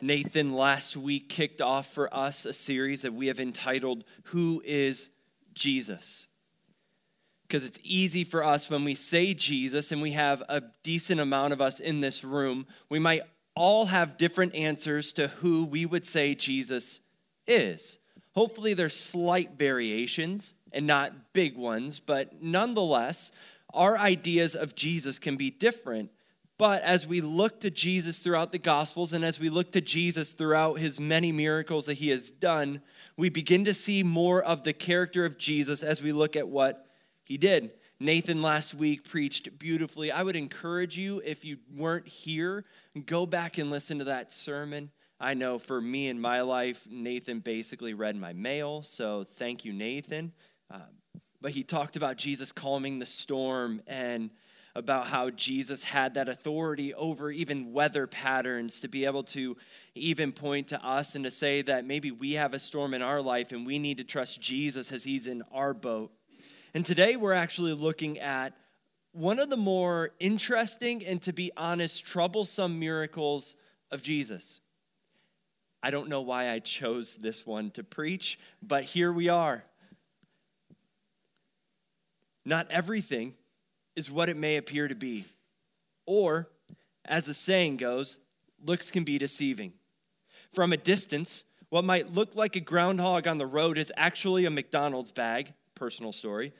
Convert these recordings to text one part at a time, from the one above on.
Nathan last week kicked off for us a series that we have entitled, Who is Jesus? Because it's easy for us when we say Jesus, and we have a decent amount of us in this room, we might all have different answers to who we would say Jesus is. Hopefully there's slight variations and not big ones, but nonetheless, our ideas of Jesus can be different. But as we look to Jesus throughout the Gospels and as we look to Jesus throughout his many miracles that he has done, we begin to see more of the character of Jesus as we look at what he did. Nathan last week preached beautifully. I would encourage you, if you weren't here, go back and listen to that sermon. I know for me in my life, Nathan basically read my mail, so thank you, Nathan. But he talked about Jesus calming the storm and about how Jesus had that authority over even weather patterns to be able to even point to us and to say that maybe we have a storm in our life and we need to trust Jesus as he's in our boat. And today we're actually looking at one of the more interesting and, to be honest, troublesome miracles of Jesus. I don't know why I chose this one to preach, but here we are. Not everything is what it may appear to be. Or, as the saying goes, looks can be deceiving. From a distance, what might look like a groundhog on the road is actually a McDonald's bag. Personal story.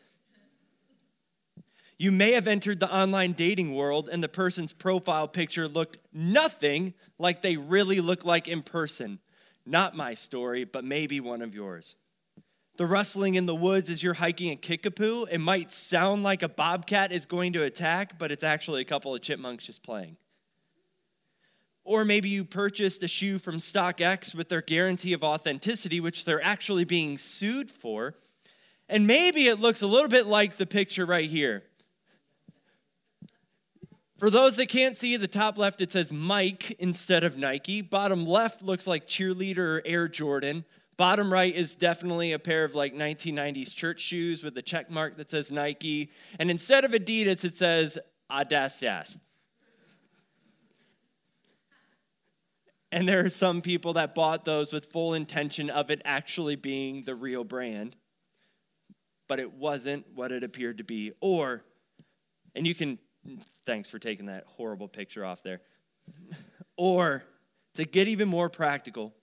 You may have entered the online dating world and the person's profile picture looked nothing like they really look like in person. Not my story, but maybe one of yours. The rustling in the woods as you're hiking in Kickapoo, it might sound like a bobcat is going to attack, but it's actually a couple of chipmunks just playing. Or maybe you purchased a shoe from StockX with their guarantee of authenticity, which they're actually being sued for. And maybe it looks a little bit like the picture right here. For those that can't see, the top left, it says Mike instead of Nike. Bottom left looks like cheerleader or Air Jordan. Bottom right is definitely a pair of like 1990s church shoes with a check mark that says Nike. And instead of Adidas, it says Adidas. And there are some people that bought those with full intention of it actually being the real brand. But it wasn't what it appeared to be. Or, and you can, thanks for taking that horrible picture off there. Or, to get even more practical,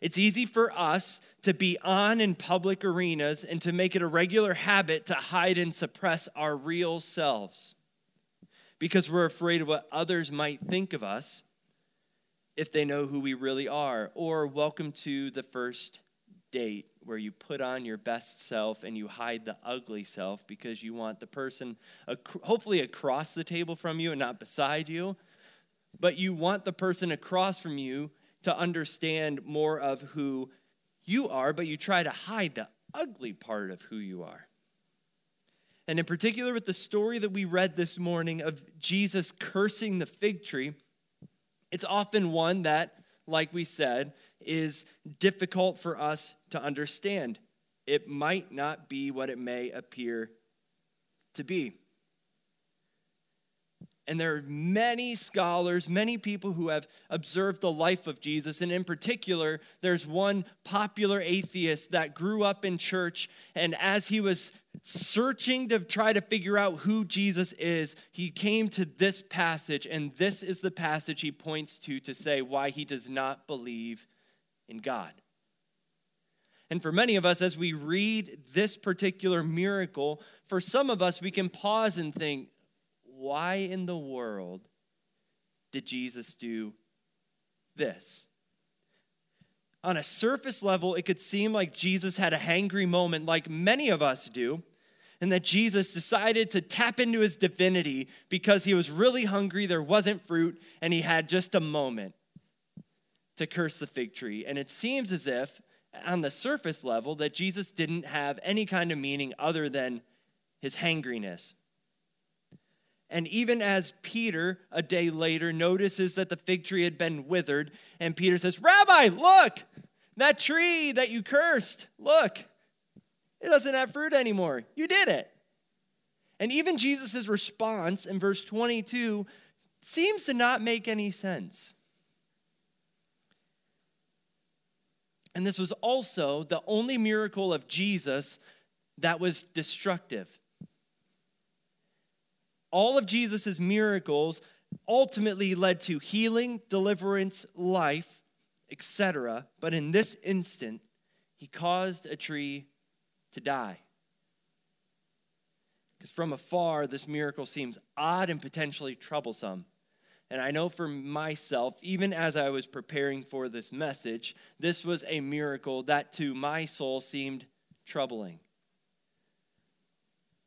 it's easy for us to be on in public arenas and to make it a regular habit to hide and suppress our real selves because we're afraid of what others might think of us if they know who we really are. Or welcome to the first date where you put on your best self and you hide the ugly self because you want the person hopefully across the table from you and not beside you, but you want the person across from you to understand more of who you are, but you try to hide the ugly part of who you are. And in particular with the story that we read this morning of Jesus cursing the fig tree, it's often one that, like we said, is difficult for us to understand. It might not be what it may appear to be. And there are many scholars, many people who have observed the life of Jesus. And in particular, there's one popular atheist that grew up in church. And as he was searching to try to figure out who Jesus is, he came to this passage. And this is the passage he points to say why he does not believe in God. And for many of us, as we read this particular miracle, for some of us, we can pause and think, why in the world did Jesus do this? On a surface level, it could seem like Jesus had a hangry moment like many of us do, and that Jesus decided to tap into his divinity because he was really hungry, there wasn't fruit, and he had just a moment to curse the fig tree. And it seems as if, on the surface level, that Jesus didn't have any kind of meaning other than his hangriness. And even as Peter, a day later, notices that the fig tree had been withered, and Peter says, Rabbi, look, that tree that you cursed, look, it doesn't have fruit anymore. You did it. And even Jesus' response in verse 22 seems to not make any sense. and this was also the only miracle of Jesus that was destructive. All of Jesus' miracles ultimately led to healing, deliverance, life, etc. But in this instant, he caused a tree to die. Because from afar, this miracle seems odd and potentially troublesome. And I know for myself, even as I was preparing for this message, this was a miracle that to my soul seemed troubling.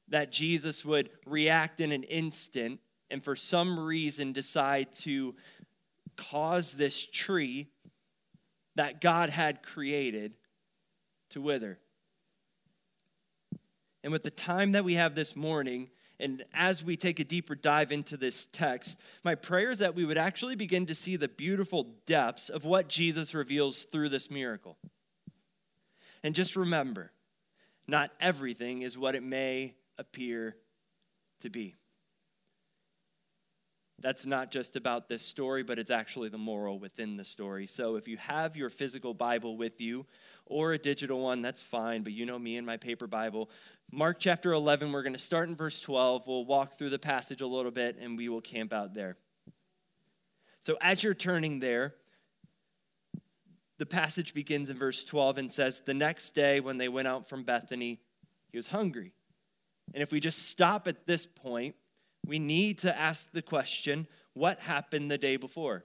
That Jesus would react in an instant and for some reason decide to cause this tree that God had created to wither. And with the time that we have this morning, and as we take a deeper dive into this text, my prayer is that we would actually begin to see the beautiful depths of what Jesus reveals through this miracle. And just remember, not everything is what it may appear to be. That's not just about this story, but it's actually the moral within the story. So if you have your physical Bible with you or a digital one, that's fine. But you know me and my paper Bible. Mark chapter 11, we're going to start in verse 12. We'll walk through the passage a little bit and we will camp out there. So as you're turning there, the passage begins in verse 12 and says, "The next day when they went out from Bethany, he was hungry." And if we just stop at this point, we need to ask the question, what happened the day before?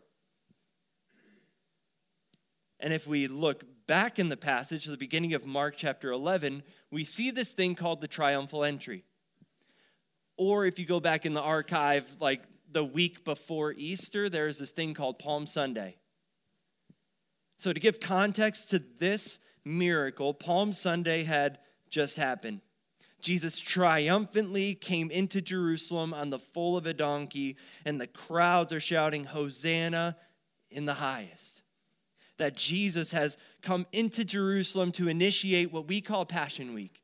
And if we look back in the passage, the beginning of Mark chapter 11, we see this thing called the triumphal entry. Or if you go back in the archive, like the week before Easter, there's this thing called Palm Sunday. So to give context to this miracle, Palm Sunday had just happened. Jesus triumphantly came into Jerusalem on the foal of a donkey, and the crowds are shouting, "Hosanna in the highest." That Jesus has come into Jerusalem to initiate what we call Passion Week.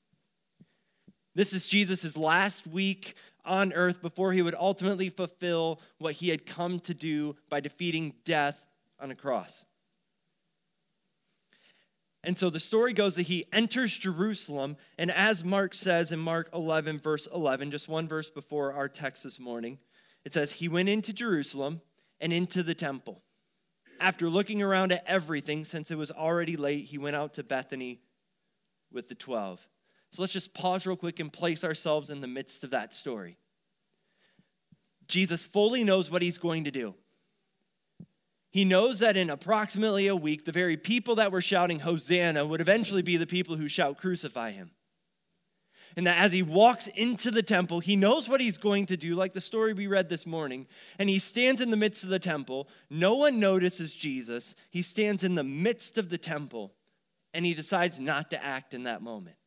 This is Jesus' last week on earth before he would ultimately fulfill what he had come to do by defeating death on a cross. And so the story goes that he enters Jerusalem, and as Mark says in Mark 11, verse 11, just one verse before our text this morning, it says, "He went into Jerusalem and into the temple. After looking around at everything, since it was already late, he went out to Bethany with the 12. So let's just pause real quick and place ourselves in the midst of that story. Jesus fully knows what he's going to do. He knows that in approximately a week, the very people that were shouting Hosanna would eventually be the people who shout crucify him. And that as he walks into the temple, he knows what he's going to do, like the story we read this morning. And he stands in the midst of the temple. No one notices Jesus. He stands in the midst of the temple, and he decides not to act in that moment.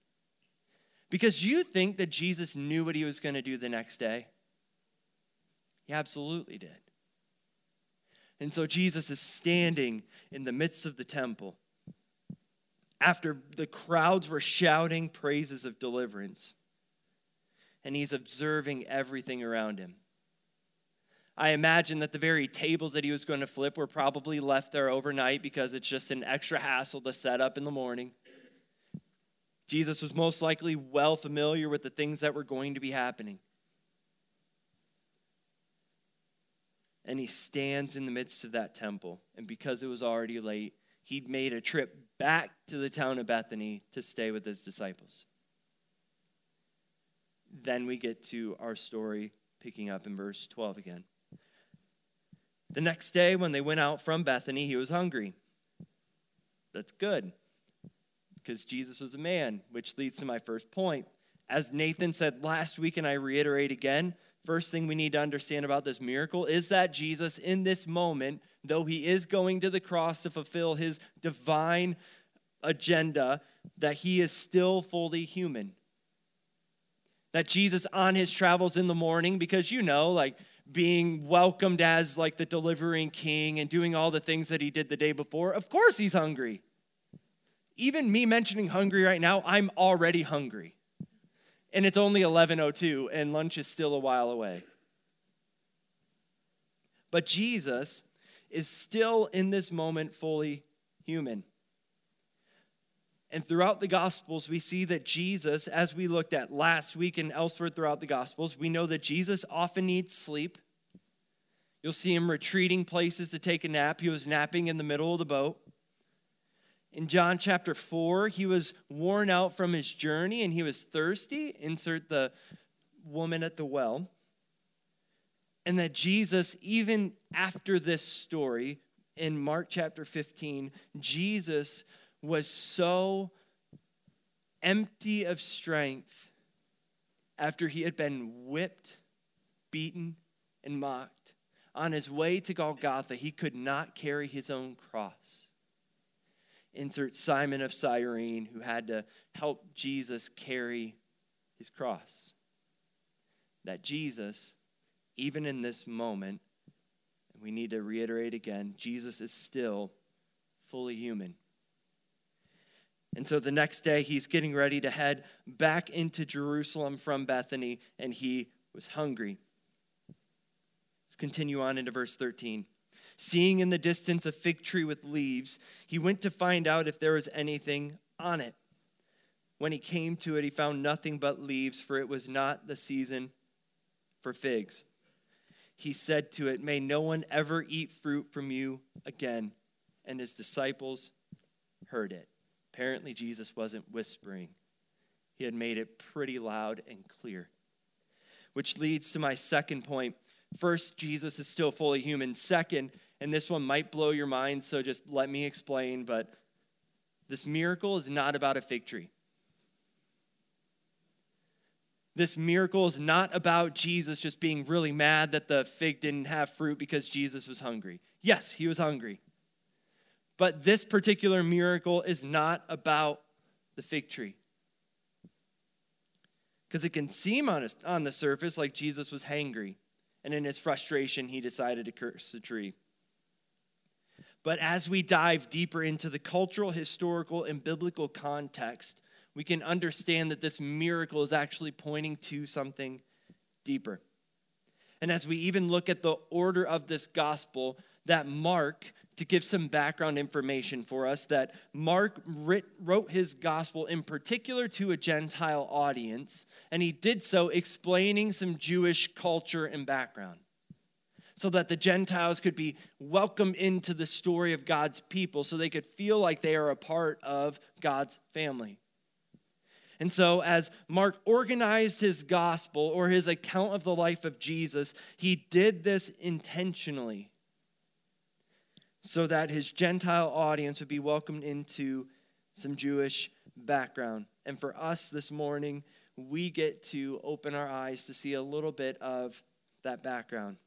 Because you think that Jesus knew what he was going to do the next day? He absolutely did. And so Jesus is standing in the midst of the temple after the crowds were shouting praises of deliverance. And he's observing everything around him. I imagine that the very tables that he was going to flip were probably left there overnight because it's just an extra hassle to set up in the morning. Jesus was most likely well familiar with the things that were going to be happening. And he stands in the midst of that temple. And because it was already late, he'd made a trip back to the town of Bethany to stay with his disciples. Then we get to our story, picking up in verse 12 again. "The next day when they went out from Bethany, he was hungry." That's good, because Jesus was a man, which leads to my first point. As Nathan said last week, and I reiterate again, first thing we need to understand about this miracle is that Jesus, in this moment, though he is going to the cross to fulfill his divine agenda, that he is still fully human. That Jesus, on his travels in the morning, because you know, like being welcomed as like the delivering king and doing all the things that he did the day before, of course he's hungry. Even me mentioning hungry right now, I'm already hungry. And it's only 11:02, and lunch is still a while away. But Jesus is still in this moment fully human. And throughout the Gospels, we see that Jesus, as we looked at last week and elsewhere throughout the Gospels, we know that Jesus often needs sleep. You'll see him retreating places to take a nap. He was napping in the middle of the boat. In John chapter 4, he was worn out from his journey and he was thirsty. Insert the woman at the well. And that Jesus, even after this story, in Mark chapter 15, Jesus was so empty of strength after he had been whipped, beaten, and mocked. On his way to Golgotha, he could not carry his own cross. Insert Simon of Cyrene, who had to help Jesus carry his cross. That Jesus, even in this moment, and we need to reiterate again, Jesus is still fully human. And so the next day, he's getting ready to head back into Jerusalem from Bethany, and he was hungry. Let's continue on into verse 13. Seeing in the distance a fig tree with leaves, he went to find out if there was anything on it. When he came to it, he found nothing but leaves, for it was not the season for figs. He said to it, "May no one ever eat fruit from you again." And his disciples heard it. Apparently, Jesus wasn't whispering. He had made it pretty loud and clear. Which leads to my second point. First, Jesus is still fully human. Second, and this one might blow your mind, so just let me explain, but this miracle is not about a fig tree. This miracle is not about Jesus just being really mad that the fig didn't have fruit because Jesus was hungry. Yes, he was hungry. But this particular miracle is not about the fig tree. Because it can seem on the surface like Jesus was hangry, and in his frustration, he decided to curse the tree. But as we dive deeper into the cultural, historical, and biblical context, we can understand that this miracle is actually pointing to something deeper. And as we even look at the order of this gospel, that Mark, to give some background information for us, that Mark wrote his gospel in particular to a Gentile audience, and he did so explaining some Jewish culture and background so that the Gentiles could be welcomed into the story of God's people so they could feel like they are a part of God's family. And so as Mark organized his gospel or his account of the life of Jesus, he did this intentionally, so that his Gentile audience would be welcomed into some Jewish background. And for us this morning, we get to open our eyes to see a little bit of that background.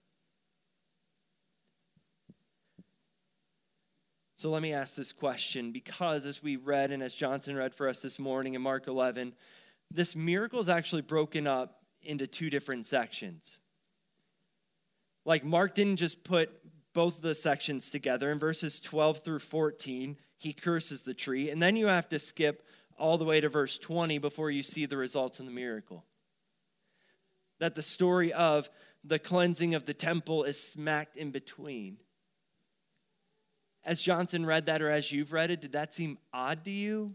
So let me ask this question, because as we read and as Johnson read for us this morning in Mark 11, this miracle is actually broken up into two different sections. Like Mark didn't just put both of the sections together. In verses 12 through 14, he curses the tree. And then you have to skip all the way to verse 20 before you see the results in the miracle. That the story of the cleansing of the temple is smacked in between. As Johnson read that, or as you've read it, did that seem odd to you?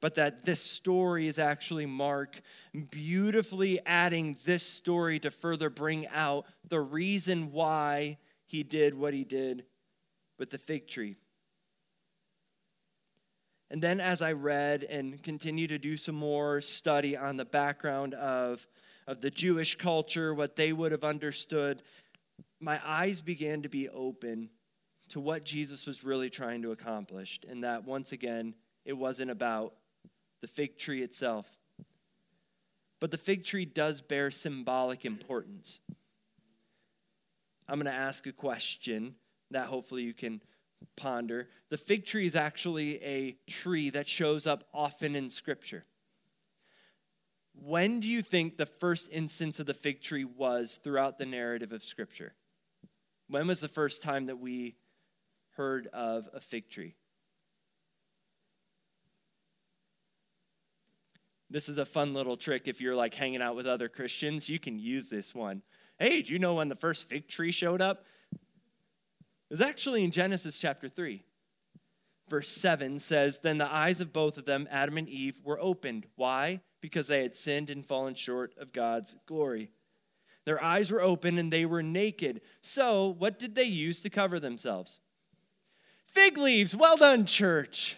But that this story is actually Mark beautifully adding this story to further bring out the reason why he did what he did with the fig tree. And then as I read and continue to do some more study on the background of the Jewish culture, what they would have understood, my eyes began to be open to what Jesus was really trying to accomplish. And that, once again, it wasn't about the fig tree itself. But the fig tree does bear symbolic importance. I'm going to ask a question that hopefully you can ponder. The fig tree is actually a tree that shows up often in Scripture. When do you think the first instance of the fig tree was throughout the narrative of Scripture? When was the first time that we heard of a fig tree? This is a fun little trick if you're like hanging out with other Christians. You can use this one. Hey, do you know when the first fig tree showed up? It was actually in Genesis chapter 3. verse 7 says, then the eyes of both of them, Adam and Eve, were opened. Why? Because they had sinned and fallen short of God's glory. Their eyes were open and they were naked. So what did they use to cover themselves? Fig leaves. Well done, church.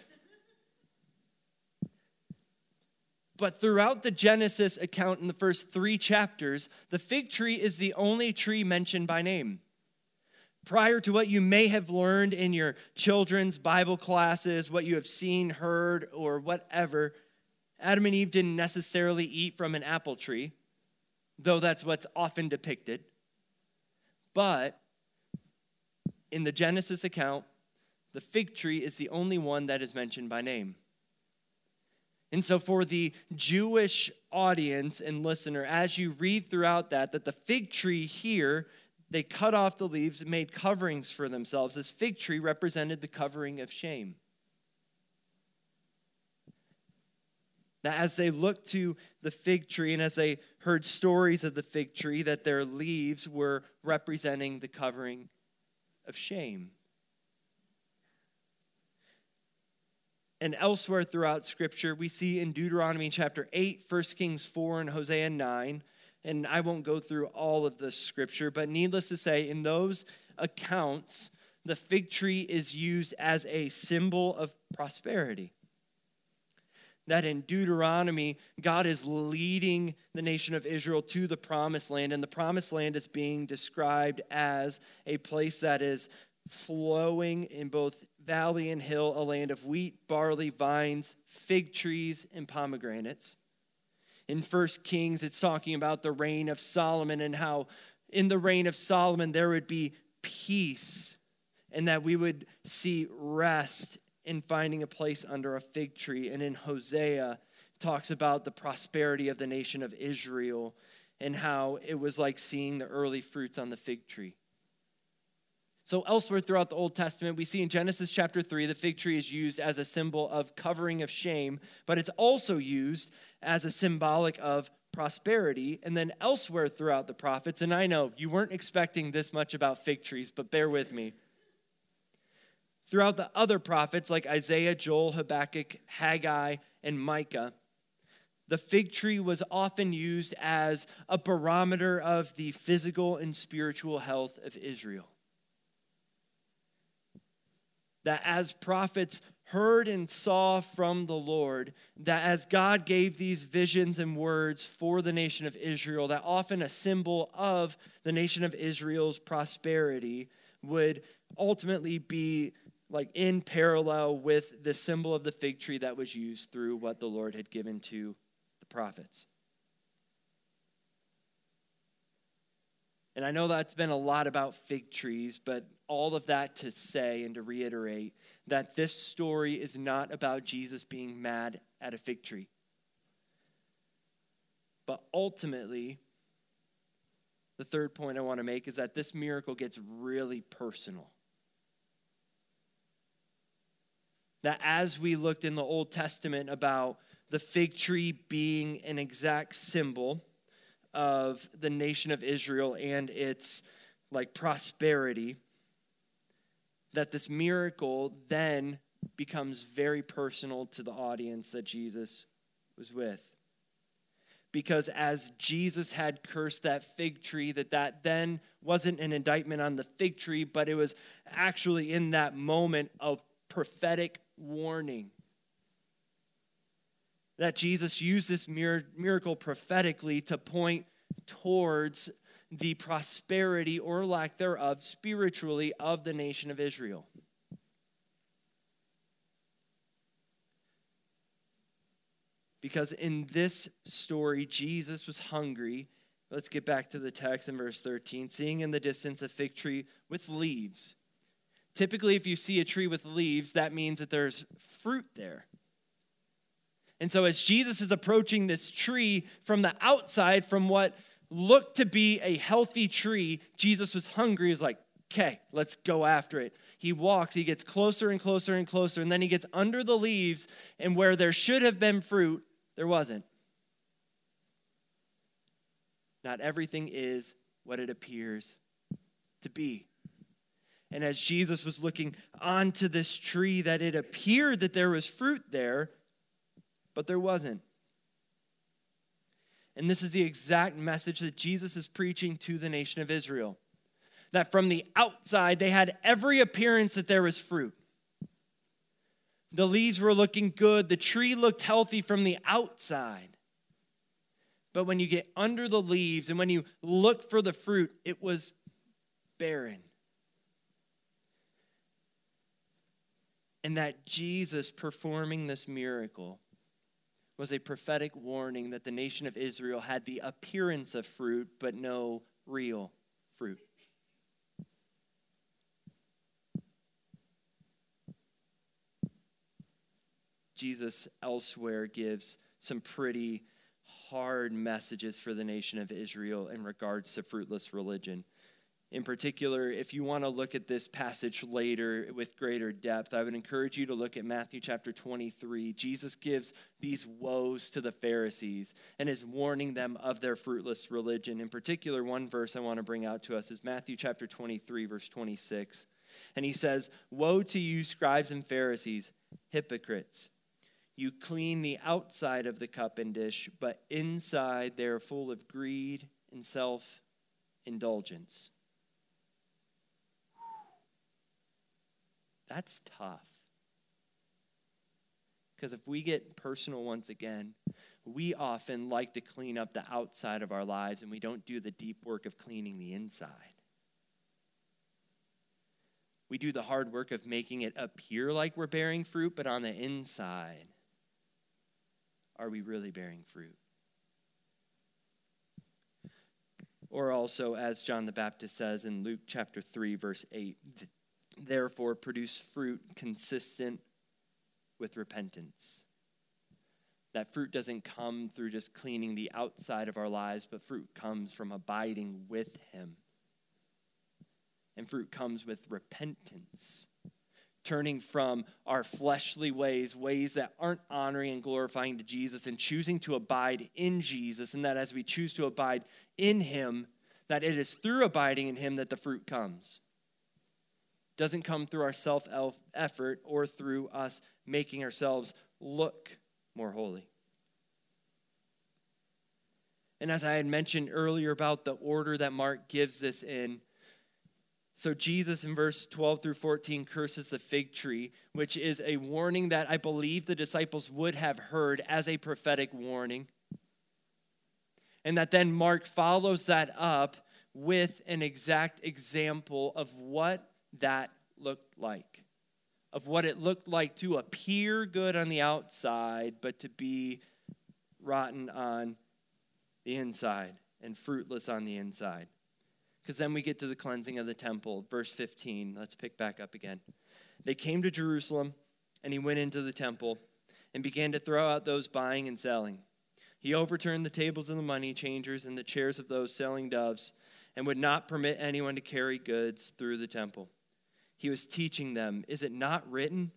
But throughout the Genesis account in the first 3 chapters, the fig tree is the only tree mentioned by name. Prior to what you may have learned in your children's Bible classes, what you have seen, heard, or whatever, Adam and Eve didn't necessarily eat from an apple tree, though that's what's often depicted. But in the Genesis account, the fig tree is the only one that is mentioned by name. And so for the Jewish audience and listener, as you read throughout that the fig tree here, they cut off the leaves and made coverings for themselves. This fig tree represented the covering of shame. That as they looked to the fig tree and as they heard stories of the fig tree, that their leaves were representing the covering of shame. And elsewhere throughout Scripture, we see in Deuteronomy chapter 8, 1 Kings 4, and Hosea 9, and I won't go through all of the Scripture, but needless to say, in those accounts, the fig tree is used as a symbol of prosperity. That in Deuteronomy, God is leading the nation of Israel to the promised land, and the promised land is being described as a place that is flowing in both valley and hill, a land of wheat, barley, vines, fig trees, and pomegranates. In 1 Kings, it's talking about the reign of Solomon and how in the reign of Solomon there would be peace and that we would see rest in finding a place under a fig tree. And in Hosea, it talks about the prosperity of the nation of Israel and how it was like seeing the early fruits on the fig tree. So elsewhere throughout the Old Testament, we see in Genesis chapter 3, the fig tree is used as a symbol of covering of shame, but it's also used as a symbolic of prosperity. And then elsewhere throughout the prophets, and I know you weren't expecting this much about fig trees, but bear with me. Throughout the other prophets like Isaiah, Joel, Habakkuk, Haggai, and Micah, the fig tree was often used as a barometer of the physical and spiritual health of Israel. That as prophets heard and saw from the Lord, that as God gave these visions and words for the nation of Israel, that often a symbol of the nation of Israel's prosperity would ultimately be like in parallel with the symbol of the fig tree that was used through what the Lord had given to the prophets. And I know that's been a lot about fig trees, but all of that to say and to reiterate that this story is not about Jesus being mad at a fig tree. But ultimately, the third point I want to make is that this miracle gets really personal. That as we looked in the Old Testament about the fig tree being an exact symbol of the nation of Israel and its prosperity, that this miracle then becomes very personal to the audience that Jesus was with. Because as Jesus had cursed that fig tree, that then wasn't an indictment on the fig tree, but it was actually in that moment a prophetic warning. That Jesus used this miracle prophetically to point towards the prosperity or lack thereof spiritually of the nation of Israel. Because in this story, Jesus was hungry. Let's get back to the text in verse 13. Seeing in the distance a fig tree with leaves. Typically, if you see a tree with leaves, that means that there's fruit there. And so as Jesus is approaching this tree from the outside, from what looked to be a healthy tree, Jesus was hungry. He was like, okay, let's go after it. He walks, he gets closer and closer and closer, and then he gets under the leaves, and where there should have been fruit, there wasn't. Not everything is what it appears to be. And as Jesus was looking onto this tree, that it appeared that there was fruit there, but there wasn't. And this is the exact message that Jesus is preaching to the nation of Israel. That from the outside, they had every appearance that there was fruit. The leaves were looking good. The tree looked healthy from the outside. But when you get under the leaves and when you look for the fruit, it was barren. And that Jesus performing this miracle was a prophetic warning that the nation of Israel had the appearance of fruit, but no real fruit. Jesus elsewhere gives some pretty hard messages for the nation of Israel in regards to fruitless religion. In particular, if you want to look at this passage later with greater depth, I would encourage you to look at Matthew chapter 23. Jesus gives these woes to the Pharisees and is warning them of their fruitless religion. In particular, one verse I want to bring out to us is Matthew chapter 23, verse 26. And he says, "Woe to you, scribes and Pharisees, hypocrites! You clean the outside of the cup and dish, but inside they are full of greed and self-indulgence." That's tough. Because if we get personal once again, we often like to clean up the outside of our lives and we don't do the deep work of cleaning the inside. We do the hard work of making it appear like we're bearing fruit, but on the inside, are we really bearing fruit? Or also, as John the Baptist says in Luke chapter 3, verse 8, "Therefore produce fruit consistent with repentance." That fruit doesn't come through just cleaning the outside of our lives, but fruit comes from abiding with him. And fruit comes with repentance, turning from our fleshly ways, ways that aren't honoring and glorifying to Jesus, and choosing to abide in Jesus. And that as we choose to abide in him, that it is through abiding in him that the fruit comes. It doesn't come through our self-effort or through us making ourselves look more holy. And as I had mentioned earlier about the order that Mark gives this in, so Jesus in verse 12 through 14 curses the fig tree, which is a warning that I believe the disciples would have heard as a prophetic warning. And that then Mark follows that up with an exact example of what that looked like, of what it looked like to appear good on the outside, but to be rotten on the inside and fruitless on the inside. Because then we get to the cleansing of the temple. Verse 15, let's pick back up again. "They came to Jerusalem, and he went into the temple and began to throw out those buying and selling. He overturned the tables of the money changers and the chairs of those selling doves, and would not permit anyone to carry goods through the temple. He was teaching them, 'Is it not written,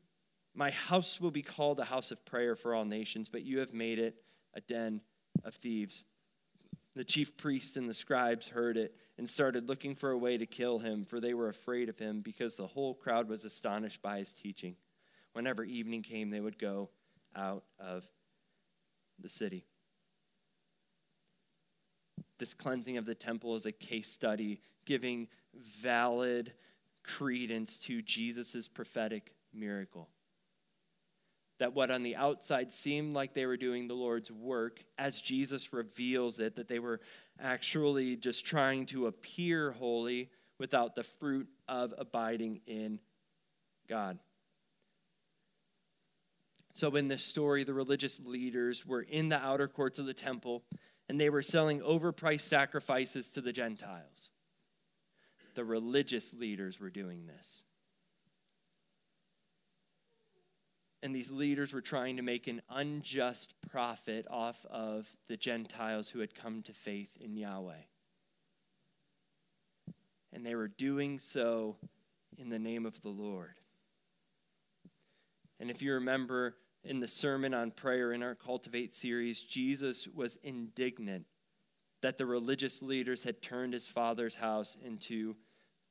my house will be called a house of prayer for all nations, but you have made it a den of thieves.' The chief priests and the scribes heard it and started looking for a way to kill him, for they were afraid of him, because the whole crowd was astonished by his teaching. Whenever evening came, they would go out of the city." This cleansing of the temple is a case study, giving valid credence to Jesus' prophetic miracle. That what on the outside seemed like they were doing the Lord's work, as Jesus reveals it, that they were actually just trying to appear holy without the fruit of abiding in God. So in this story, the religious leaders were in the outer courts of the temple, and they were selling overpriced sacrifices to the Gentiles. The religious leaders were doing this. And these leaders were trying to make an unjust profit off of the Gentiles who had come to faith in Yahweh. And they were doing so in the name of the Lord. And if you remember in the sermon on prayer in our Cultivate series, Jesus was indignant that the religious leaders had turned his Father's house into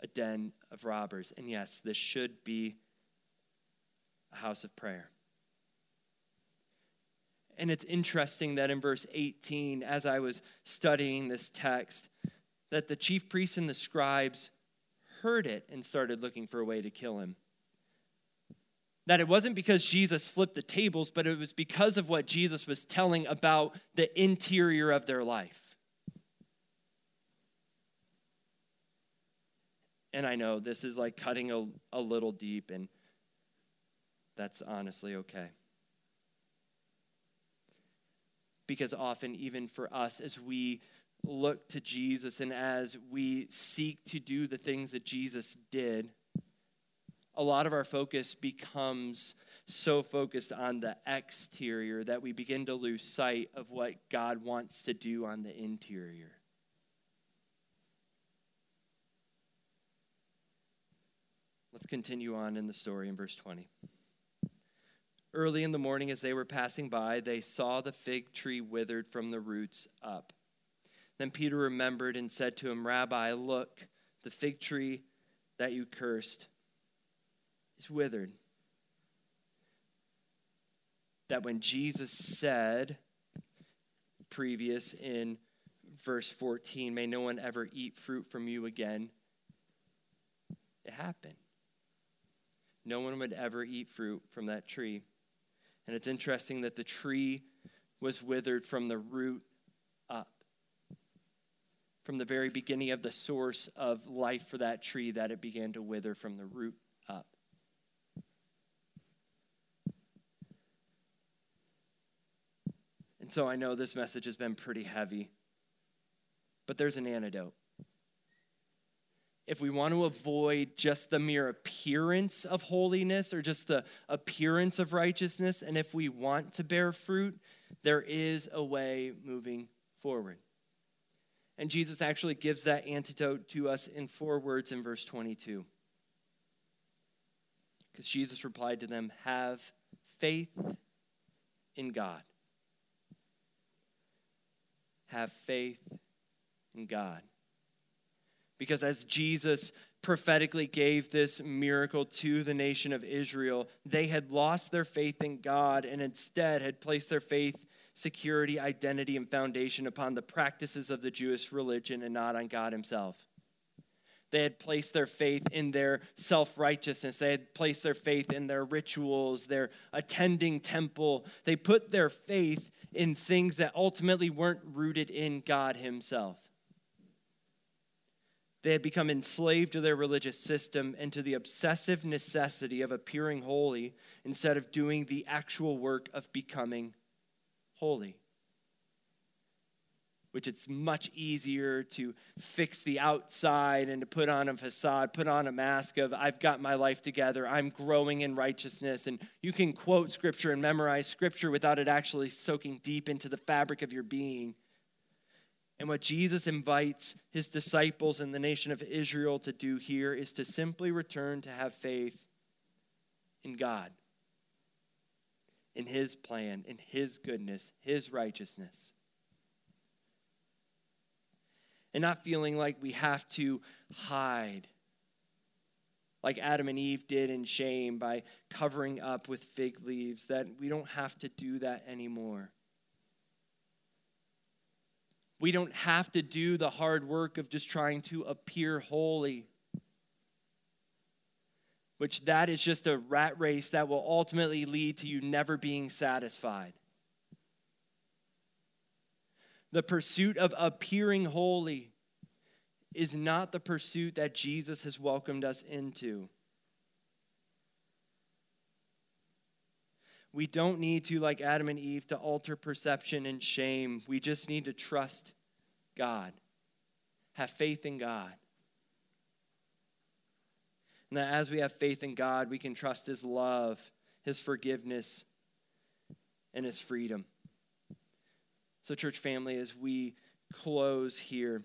a den of robbers. And yes, this should be a house of prayer. And it's interesting that in verse 18, as I was studying this text, that the chief priests and the scribes heard it and started looking for a way to kill him. That it wasn't because Jesus flipped the tables, but it was because of what Jesus was telling about the interior of their life. And I know this is like cutting a little deep, and that's honestly okay. Because often, even for us, as we look to Jesus and as we seek to do the things that Jesus did, a lot of our focus becomes so focused on the exterior that we begin to lose sight of what God wants to do on the interior. Let's continue on in the story in verse 20. Early in the morning, as they were passing by, they saw the fig tree withered from the roots up. Then Peter remembered and said to him, "Rabbi, look, the fig tree that you cursed is withered." That when Jesus said, previous in verse 14, "May no one ever eat fruit from you again," it happened. No one would ever eat fruit from that tree. And it's interesting that the tree was withered from the root up. From the very beginning of the source of life for that tree, that it began to wither from the root up. And so I know this message has been pretty heavy, but there's an antidote. If we want to avoid just the mere appearance of holiness or just the appearance of righteousness, and if we want to bear fruit, there is a way moving forward. And Jesus actually gives that antidote to us in four words in verse 22. Because Jesus replied to them, "Have faith in God." Have faith in God. Because as Jesus prophetically gave this miracle to the nation of Israel, they had lost their faith in God and instead had placed their faith, security, identity, and foundation upon the practices of the Jewish religion and not on God himself. They had placed their faith in their self-righteousness. They had placed their faith in their rituals, their attending temple. They put their faith in things that ultimately weren't rooted in God himself. They had become enslaved to their religious system and to the obsessive necessity of appearing holy instead of doing the actual work of becoming holy. Which it's much easier to fix the outside and to put on a facade, put on a mask of, "I've got my life together, I'm growing in righteousness." And you can quote scripture and memorize scripture without it actually soaking deep into the fabric of your being. And what Jesus invites his disciples and the nation of Israel to do here is to simply return to have faith in God, in his plan, in his goodness, his righteousness. And not feeling like we have to hide, like Adam and Eve did in shame by covering up with fig leaves, that we don't have to do that anymore. We don't have to do the hard work of just trying to appear holy, which that is just a rat race that will ultimately lead to you never being satisfied. The pursuit of appearing holy is not the pursuit that Jesus has welcomed us into. We don't need to, like Adam and Eve, to alter perception and shame. We just need to trust God. Have faith in God. And that as we have faith in God, we can trust his love, his forgiveness, and his freedom. So, church family, as we close here,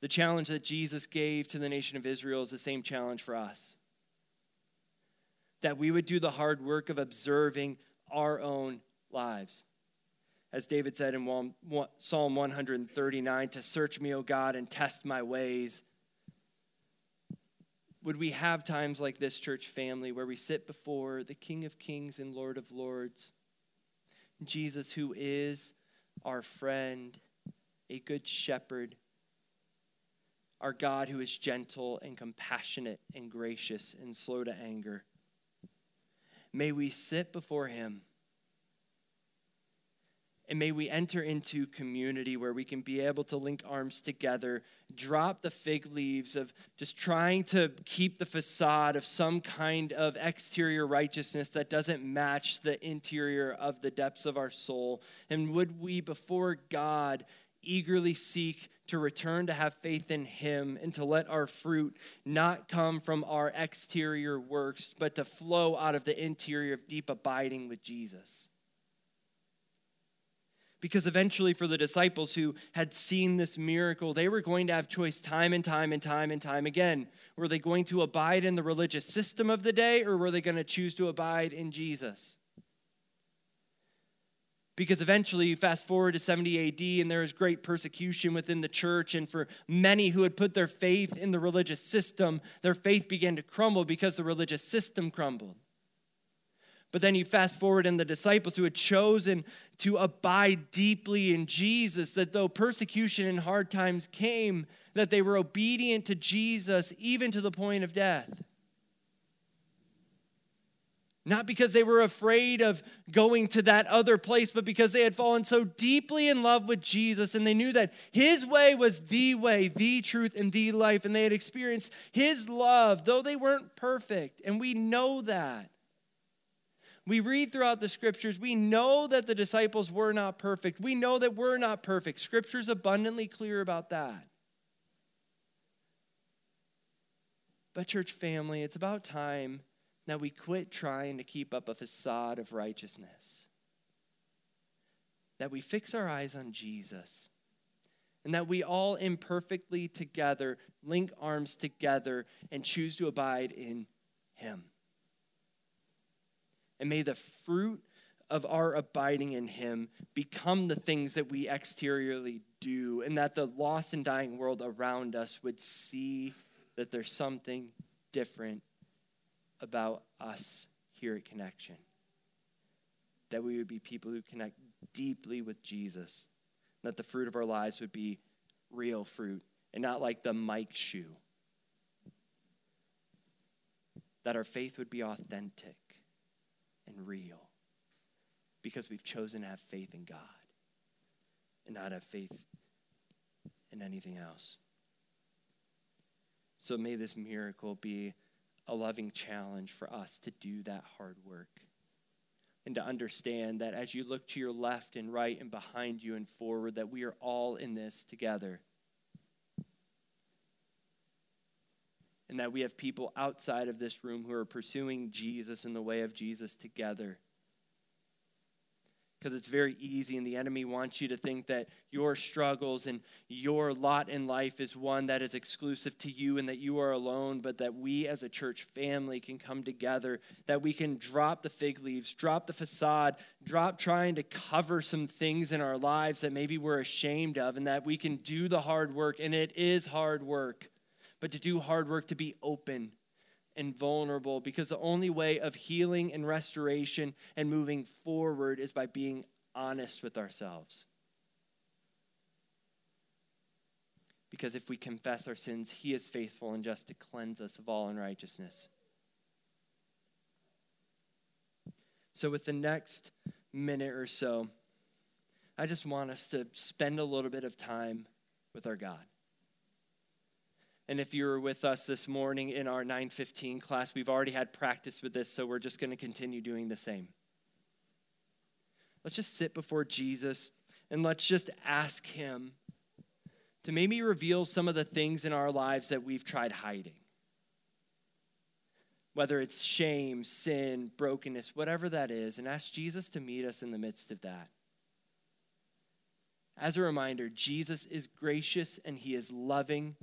the challenge that Jesus gave to the nation of Israel is the same challenge for us. That we would do the hard work of observing our own lives. As David said in Psalm 139, "To search me, O God, and test my ways, Would we have times like this, church family, where we sit before the King of Kings and Lord of Lords, Jesus, who is our friend, a good shepherd, our God who is gentle and compassionate and gracious and slow to anger. May we sit before him, and may we enter into community where we can be able to link arms together, drop the fig leaves of just trying to keep the facade of some kind of exterior righteousness that doesn't match the interior of the depths of our soul. And would we, before God, eagerly seek to return to have faith in him and to let our fruit not come from our exterior works, but to flow out of the interior of deep abiding with Jesus. Because eventually for the disciples who had seen this miracle, they were going to have choice time and time again. Were they going to abide in the religious system of the day, or were they going to choose to abide in Jesus? Because eventually, fast forward to 70 AD, and there is great persecution within the church, and for many who had put their faith in the religious system, their faith began to crumble because the religious system crumbled. But then you fast forward, and the disciples who had chosen to abide deeply in Jesus, that though persecution and hard times came, that they were obedient to Jesus even to the point of death. Not because they were afraid of going to that other place, but because they had fallen so deeply in love with Jesus, and they knew that his way, the truth, and the life, and they had experienced his love, though they weren't perfect, and we know that. We read throughout the scriptures, we know that the disciples were not perfect. We know that we're not perfect. Scripture's abundantly clear about that. But church family, it's about time that we quit trying to keep up a facade of righteousness. That we fix our eyes on Jesus. And that we all imperfectly together link arms together and choose to abide in him. And may the fruit of our abiding in him become the things that we exteriorly do, and that the lost and dying world around us would see that there's something different about us here at Connection. That we would be people who connect deeply with Jesus, and that the fruit of our lives would be real fruit and not like the Mike shoe. That our faith would be authentic and real, because we've chosen to have faith in God and not have faith in anything else. So may this miracle be a loving challenge for us to do that hard work and to understand that as you look to your left and right and behind you and forward, that we are all in this together. And that we have people outside of this room who are pursuing Jesus and the way of Jesus together. Because it's very easy, and the enemy wants you to think that your struggles and your lot in life is one that is exclusive to you and that you are alone, but that we as a church family can come together, that we can drop the fig leaves, drop the facade, drop trying to cover some things in our lives that maybe we're ashamed of, and that we can do the hard work, and it is hard work. But to do hard work, to be open and vulnerable, because the only way of healing and restoration and moving forward is by being honest with ourselves. Because if we confess our sins, he is faithful and just to cleanse us of all unrighteousness. So with the next minute or so, I just want us to spend a little bit of time with our God. And if you were with us this morning in our 9:15 class, we've already had practice with this, so we're just going to continue doing the same. Let's just sit before Jesus, and let's just ask him to maybe reveal some of the things in our lives that we've tried hiding. Whether it's shame, sin, brokenness, whatever that is, and ask Jesus to meet us in the midst of that. As a reminder, Jesus is gracious, and he is loving,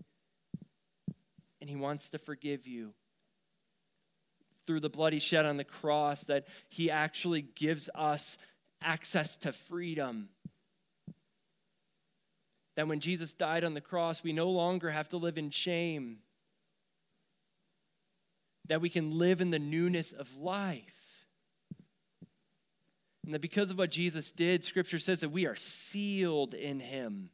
and he wants to forgive you. Through the blood he shed on the cross, that he actually gives us access to freedom. That when Jesus died on the cross, we no longer have to live in shame. that we can live in the newness of life. And that because of what Jesus did, Scripture says that we are sealed in him.